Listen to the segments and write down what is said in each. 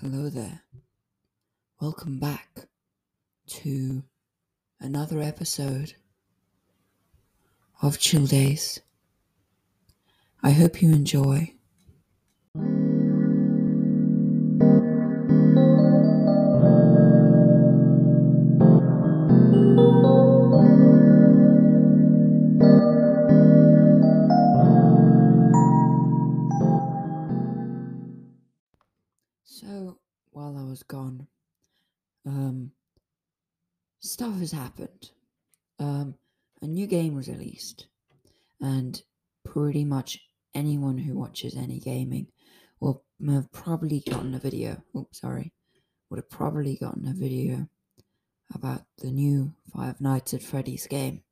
Hello there. Welcome back to another episode of Chill Days. I hope you enjoy. Gone. Stuff has happened. A new game was released, and pretty much anyone who watches any gaming will have probably gotten a video. Would have probably gotten a video about the new Five Nights at Freddy's game.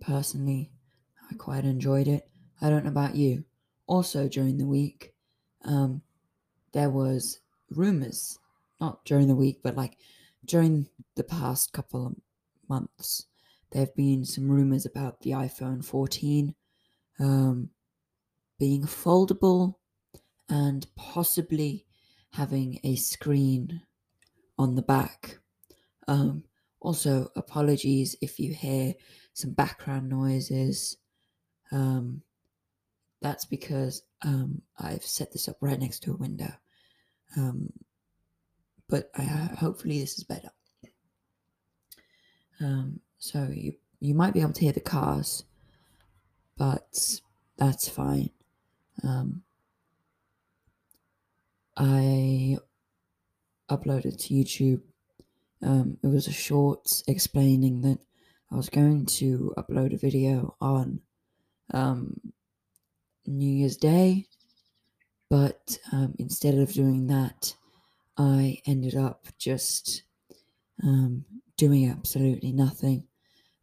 Personally, I quite enjoyed it. I don't know about you. Also during the week, there was rumors, not during the week, but like during the past couple of months, there have been some rumors about the iPhone 14 being foldable and possibly having a screen on the back. Also, apologies if you hear some background noises. That's because I've set this up right next to a window. But hopefully this is better. So you might be able to hear the cars, but that's fine. I uploaded to YouTube. It was a short explaining that I was going to upload a video on New Year's Day, but instead of doing that, I ended up just doing absolutely nothing,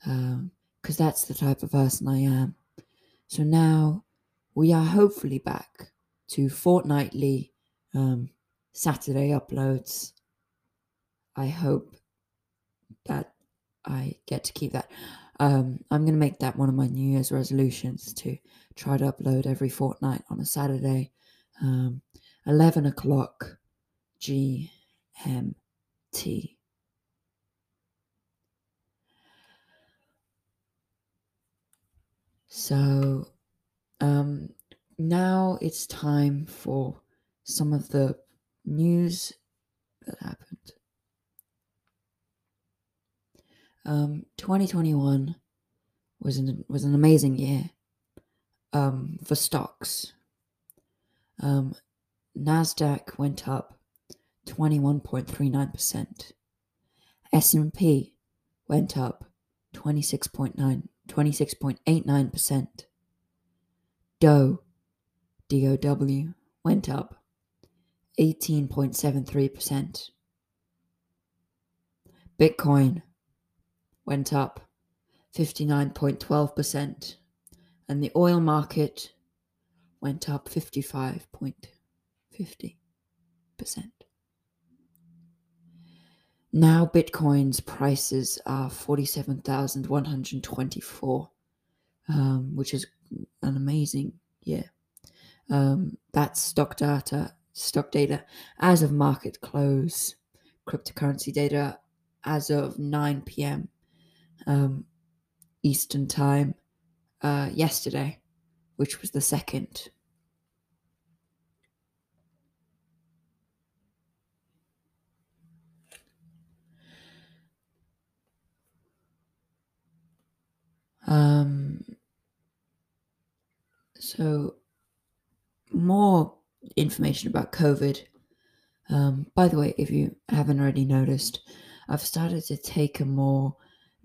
because that's the type of person I am. So now we are hopefully back to fortnightly Saturday uploads. I hope that I get to keep that. I'm going to make that one of my New Year's resolutions, to try to upload every fortnight on a Saturday, 11 o'clock GMT. So now it's time for some of the news that happened. 2021 was an amazing year for stocks. NASDAQ went up 21.39%. S&P went up 26.89%. Dow, D-O-W, went up 18.73%. Bitcoin went up 59.12%, and the oil market went up 55.50%. Now Bitcoin's prices are 47,124, which is an amazing year. That's stock data as of market close, cryptocurrency data as of 9 p.m. Eastern time yesterday, which was the 2nd. So more information about COVID. By the way, if you haven't already noticed, I've started to take a more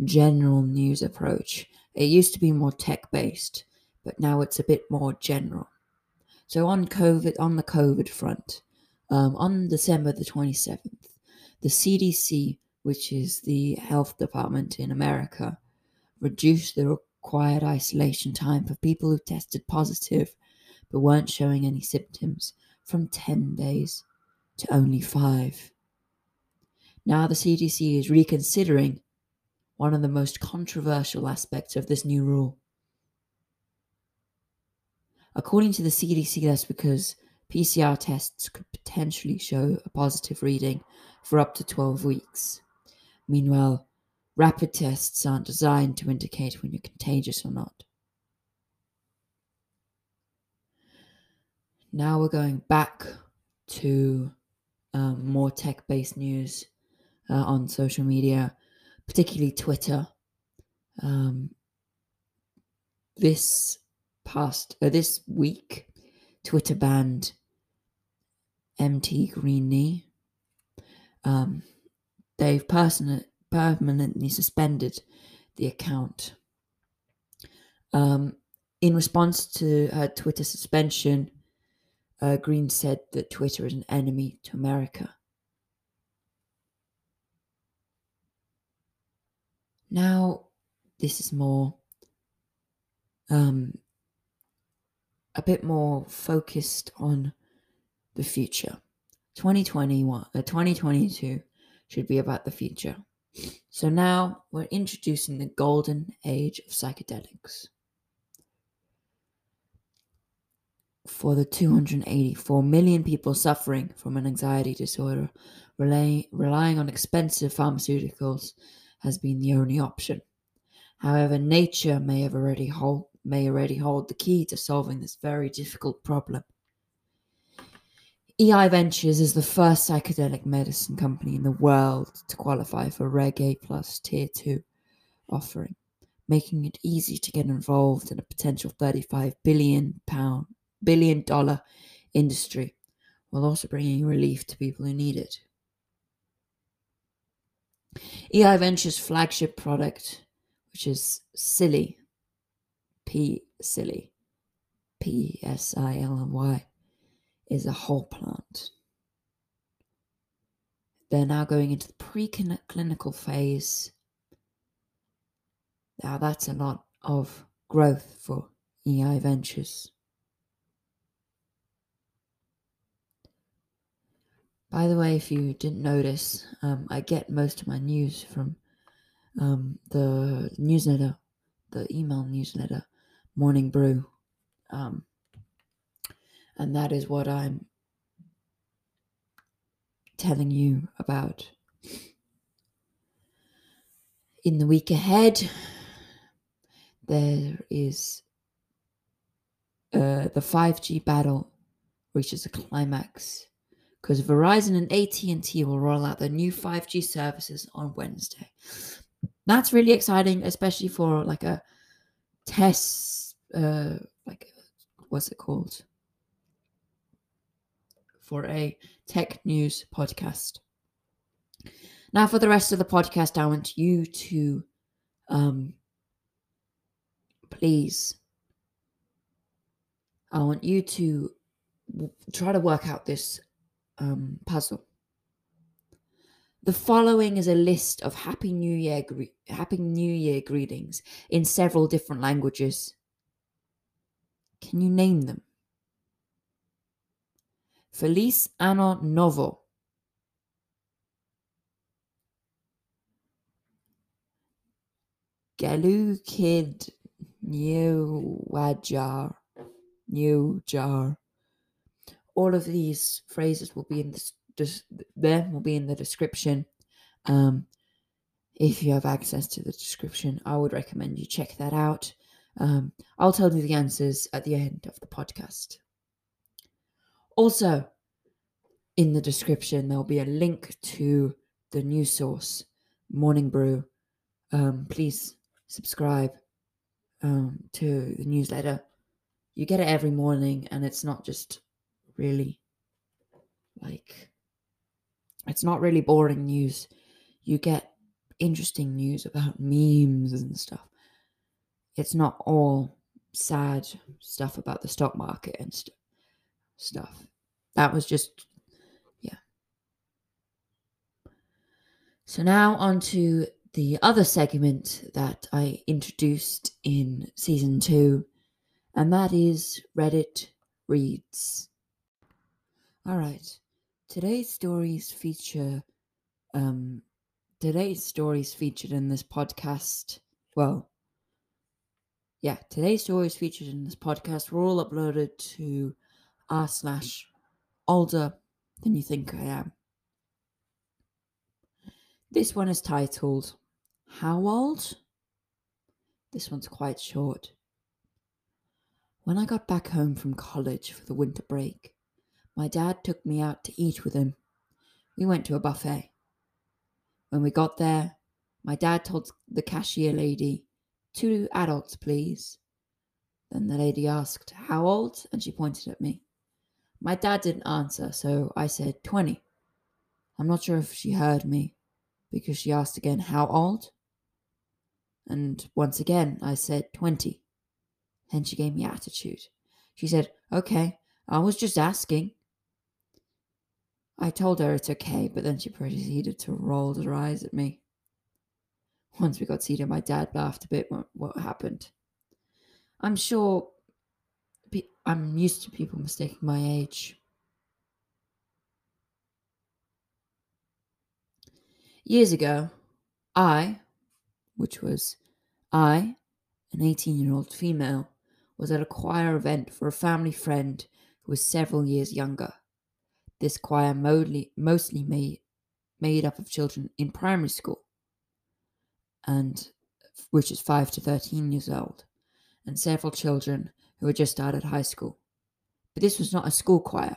general news approach. It used to be more tech-based, but now it's a bit more general. So on the COVID front, on December the 27th, the CDC, which is the health department in America, reduced the required isolation time for people who tested positive but weren't showing any symptoms from 10 days to only 5. Now the CDC is reconsidering one of the most controversial aspects of this new rule. According to the CDC, that's because PCR tests could potentially show a positive reading for up to 12 weeks. Meanwhile, rapid tests aren't designed to indicate when you're contagious or not. Now we're going back to more tech-based news on social media, particularly Twitter. This week, Twitter banned MT Greeny. They've permanently suspended the account. In response to her Twitter suspension, Green said that Twitter is an enemy to America. Now, this is more, a bit more focused on the future. 2022 should be about the future. So now we're introducing the golden age of psychedelics. For the 284 million people suffering from an anxiety disorder, relying on expensive pharmaceuticals has been the only option. However, nature may already hold the key to solving this very difficult problem. EI Ventures is the first psychedelic medicine company in the world to qualify for Reg A Plus Tier 2 offering, making it easy to get involved in a potential $35 billion industry, while also bringing relief to people who need it. EI Ventures' flagship product, which is Silly, PSILY, is a whole plant. They're now going into the pre-clinical phase. Now that's a lot of growth for EI Ventures. By the way, if you didn't notice, I get most of my news from the newsletter, the email newsletter, Morning Brew. And that is what I'm telling you about. In the week ahead, there is the 5G battle reaches a climax, because Verizon and AT&T will roll out their new 5G services on Wednesday. That's really exciting, especially for like a test, for a tech news podcast. Now for the rest of the podcast, I want you to try to work out this puzzle. The following is a list of Happy New Year greetings in several different languages. Can you name them? Feliz Ano Novo. Galukid New Jar. All of these phrases will be in the description. If you have access to the description, I would recommend you check that out. I'll tell you the answers at the end of the podcast. Also, in the description, there'll be a link to the news source, Morning Brew. Please subscribe to the newsletter. You get it every morning, and it's not really boring news. You get interesting news about memes and stuff. It's not all sad stuff about the stock market and stuff. That was just, yeah. So now on to the other segment that I introduced in season 2, and that is Reddit Reads. Alright, today's stories featured in this podcast, well, yeah, today's stories featured in this podcast were all uploaded to r/older than you think I am. This one is titled, How Old? This one's quite short. When I got back home from college for the winter break, my dad took me out to eat with him. We went to a buffet. When we got there, my dad told the cashier lady, 2 adults, please. Then the lady asked, how old? And she pointed at me. My dad didn't answer, so I said, 20. I'm not sure if she heard me, because she asked again, how old? And once again, I said, 20. Then she gave me attitude. She said, okay, I was just asking. I told her it's okay, but then she proceeded to roll her eyes at me. Once we got seated, my dad laughed a bit at what happened. I'm sure I'm used to people mistaking my age. Years ago, I, an 18-year-old female, was at a choir event for a family friend who was several years younger. This choir mostly made up of children in primary school, and which is 5 to 13 years old, and several children who had just started high school. But this was not a school choir.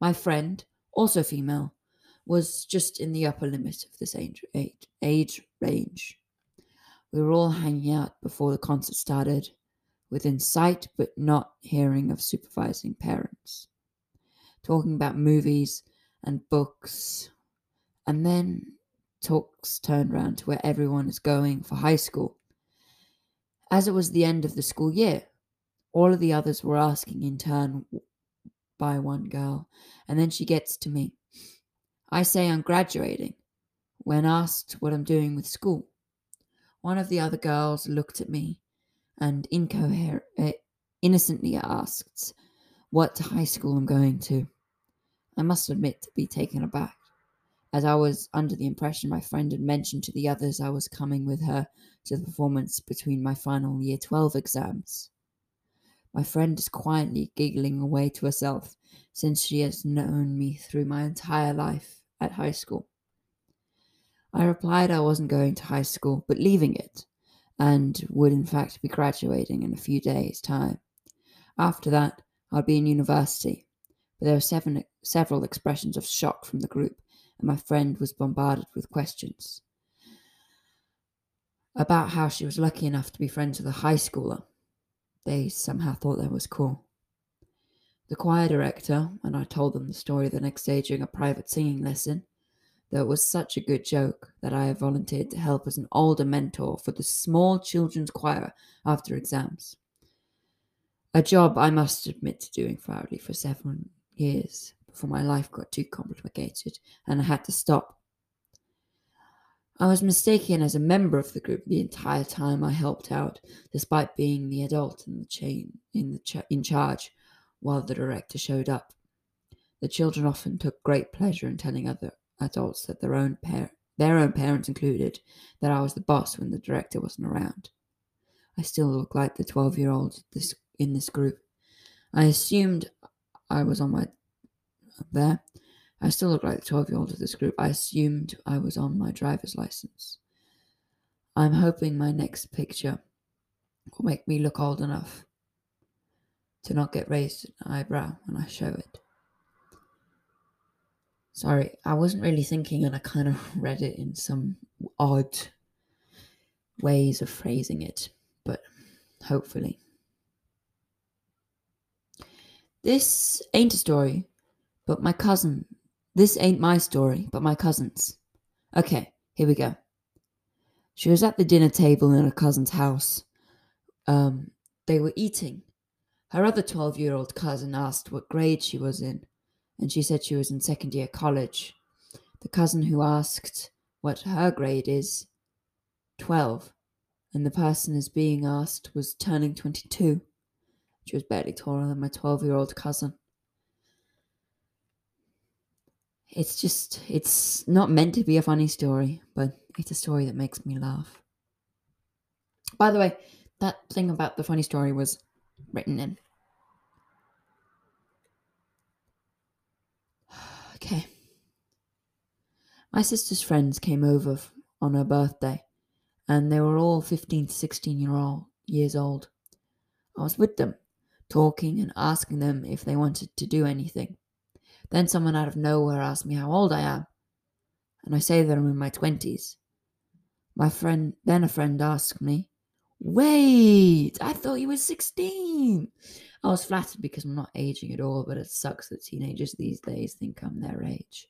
My friend, also female, was just in the upper limit of this age range. We were all hanging out before the concert started, within sight but not hearing of supervising parents, talking about movies and books, and then talks turned round to where everyone is going for high school. As it was the end of the school year, all of the others were asking in turn by one girl, and then she gets to me. I say I'm graduating when asked what I'm doing with school. One of the other girls looked at me and innocently asked what high school I'm going to. I must admit to be taken aback, as I was under the impression my friend had mentioned to the others I was coming with her to the performance between my final year 12 exams. My friend is quietly giggling away to herself, since she has known me through my entire life at high school. I replied I wasn't going to high school, but leaving it, and would in fact be graduating in a few days' time. After that, I'd be in university, but there were several expressions of shock from the group, and my friend was bombarded with questions about how she was lucky enough to be friends with a high schooler. They somehow thought that was cool. The choir director, and I told them the story the next day during a private singing lesson, though it was such a good joke that I volunteered to help as an older mentor for the small children's choir after exams. A job I must admit to doing proudly for 7 years before my life got too complicated and I had to stop. I was mistaken as a member of the group the entire time I helped out, despite being the adult in charge while the director showed up. The children often took great pleasure in telling other adults, that their own parents included, that I was the boss when the director wasn't around. I still look like the 12-year-old in this group. I still look like the 12-year-old of this group. I assumed I was on my driver's license. I'm hoping my next picture will make me look old enough to not get raised an eyebrow when I show it. Sorry, I wasn't really thinking, and I kind of read it in some odd ways of phrasing it, but hopefully. This ain't my story, but my cousin's. Okay, here we go. She was at the dinner table in her cousin's house. They were eating. Her other 12-year-old cousin asked what grade she was in, and she said she was in second year college. The cousin who asked what her grade is, 12, and the person is being asked was turning 22. She was barely taller than my 12-year-old cousin. It's not meant to be a funny story, but it's a story that makes me laugh. By the way, that thing about the funny story was written in. Okay. My sister's friends came over on her birthday, and they were all 15 to 16 years old. I was with them, talking and asking them if they wanted to do anything. Then someone out of nowhere asked me how old I am, and I say that I'm in my 20s. A friend asked me, "Wait, I thought you were 16." I was flattered because I'm not aging at all, but it sucks that teenagers these days think I'm their age.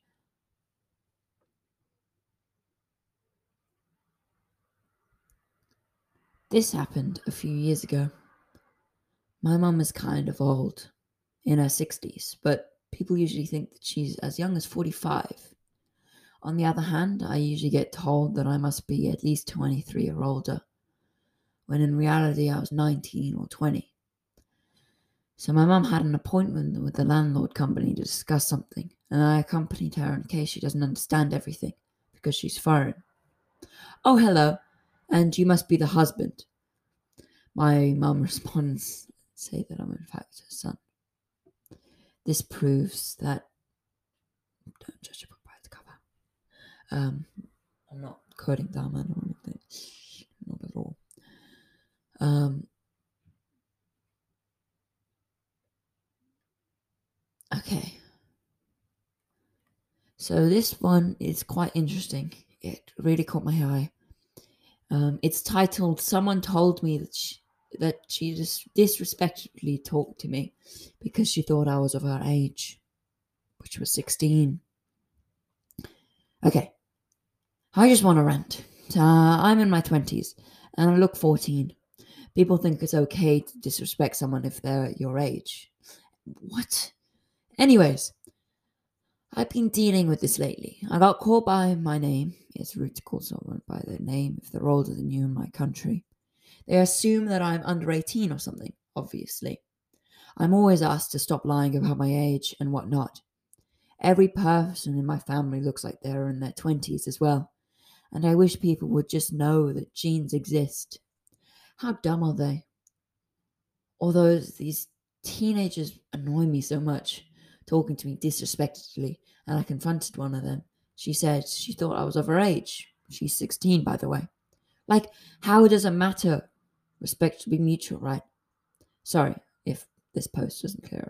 This happened a few years ago. My mum is kind of old, in her 60s, but people usually think that she's as young as 45. On the other hand, I usually get told that I must be at least 23 or older, when in reality I was 19 or 20. So my mum had an appointment with the landlord company to discuss something, and I accompanied her in case she doesn't understand everything, because she's foreign. "Oh, hello, and you must be the husband." My mum responds, "Say that I'm in fact her son." This proves that... Don't judge a book by its cover. I'm not quoting Dharma or anything. Not at all. Okay. So this one is quite interesting. It really caught my eye. It's titled, "Someone Told Me That She just disrespectfully talked to me because she thought I was of her age," which was 16. Okay. I just want to rant. I'm in my 20s and I look 14. People think it's okay to disrespect someone if they're your age. What? Anyways, I've been dealing with this lately. I got called by my name. It's rude to call someone by their name if they're older than you in my country. They assume that I'm under 18 or something, obviously. I'm always asked to stop lying about my age and whatnot. Every person in my family looks like they're in their 20s as well, and I wish people would just know that genes exist. How dumb are they? Although these teenagers annoy me so much, talking to me disrespectfully, and I confronted one of them. She said she thought I was of her age. She's 16, by the way. Like, how does it matter? Respect should be mutual, right? Sorry if this post isn't clear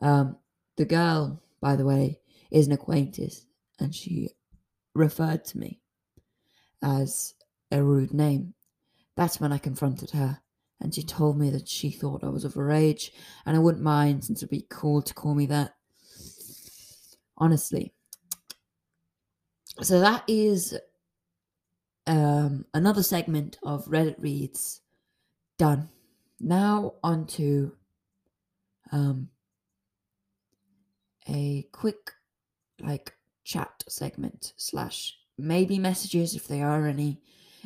enough. The girl, by the way, is an acquaintance, and she referred to me as a rude name. That's when I confronted her, and she told me that she thought I was of her age, and I wouldn't mind since it'd be cool to call me that. Honestly. So that is... another segment of Reddit Reads done. Now on to a quick chat segment / maybe messages if there are any.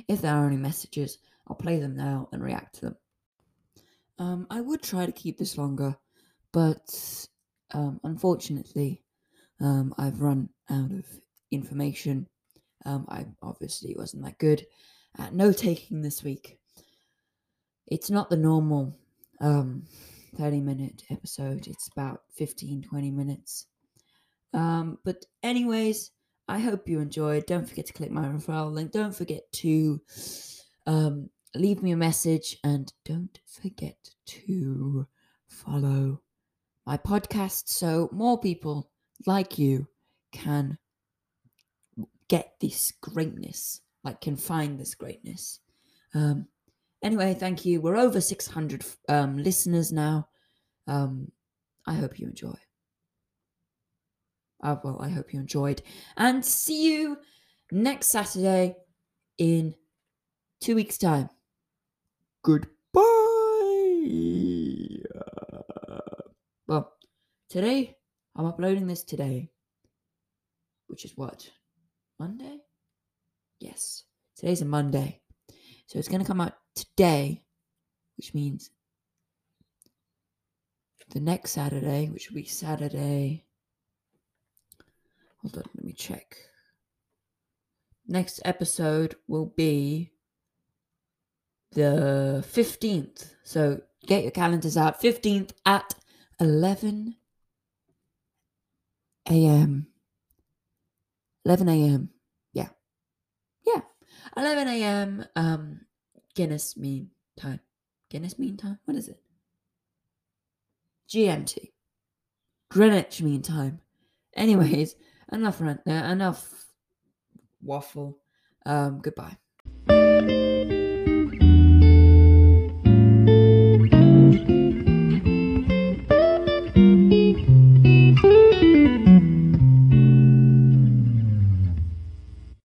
If there are any messages, I'll play them now and react to them. I would try to keep this longer, but unfortunately I've run out of information. I obviously wasn't that good at note-taking this week. It's not the normal 30-minute episode. It's about 15, 20 minutes. But anyways, I hope you enjoyed. Don't forget to click my referral link. Don't forget to leave me a message. And don't forget to follow my podcast so more people like you can get this greatness, can find this greatness. Anyway, thank you. We're over 600 listeners now. I hope you enjoy. I hope you enjoyed. And see you next Saturday in 2 weeks' time. Goodbye. Well, today, I'm uploading this today, which is what? Monday? Yes. Today's a Monday. So it's going to come out today, which means the next Saturday, which will be Saturday. Hold on, let me check. Next episode will be the 15th. So get your calendars out. 15th at 11 a.m. 11 a.m. Yeah. Yeah. 11 a.m. Guinness Mean Time. Guinness Mean Time? What is it? GMT. Greenwich Mean Time. Anyways, enough rant there. Enough waffle. Goodbye.